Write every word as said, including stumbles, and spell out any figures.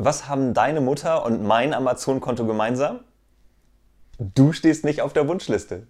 Was haben deine Mutter und mein Amazon-Konto gemeinsam? Du stehst nicht auf der Wunschliste.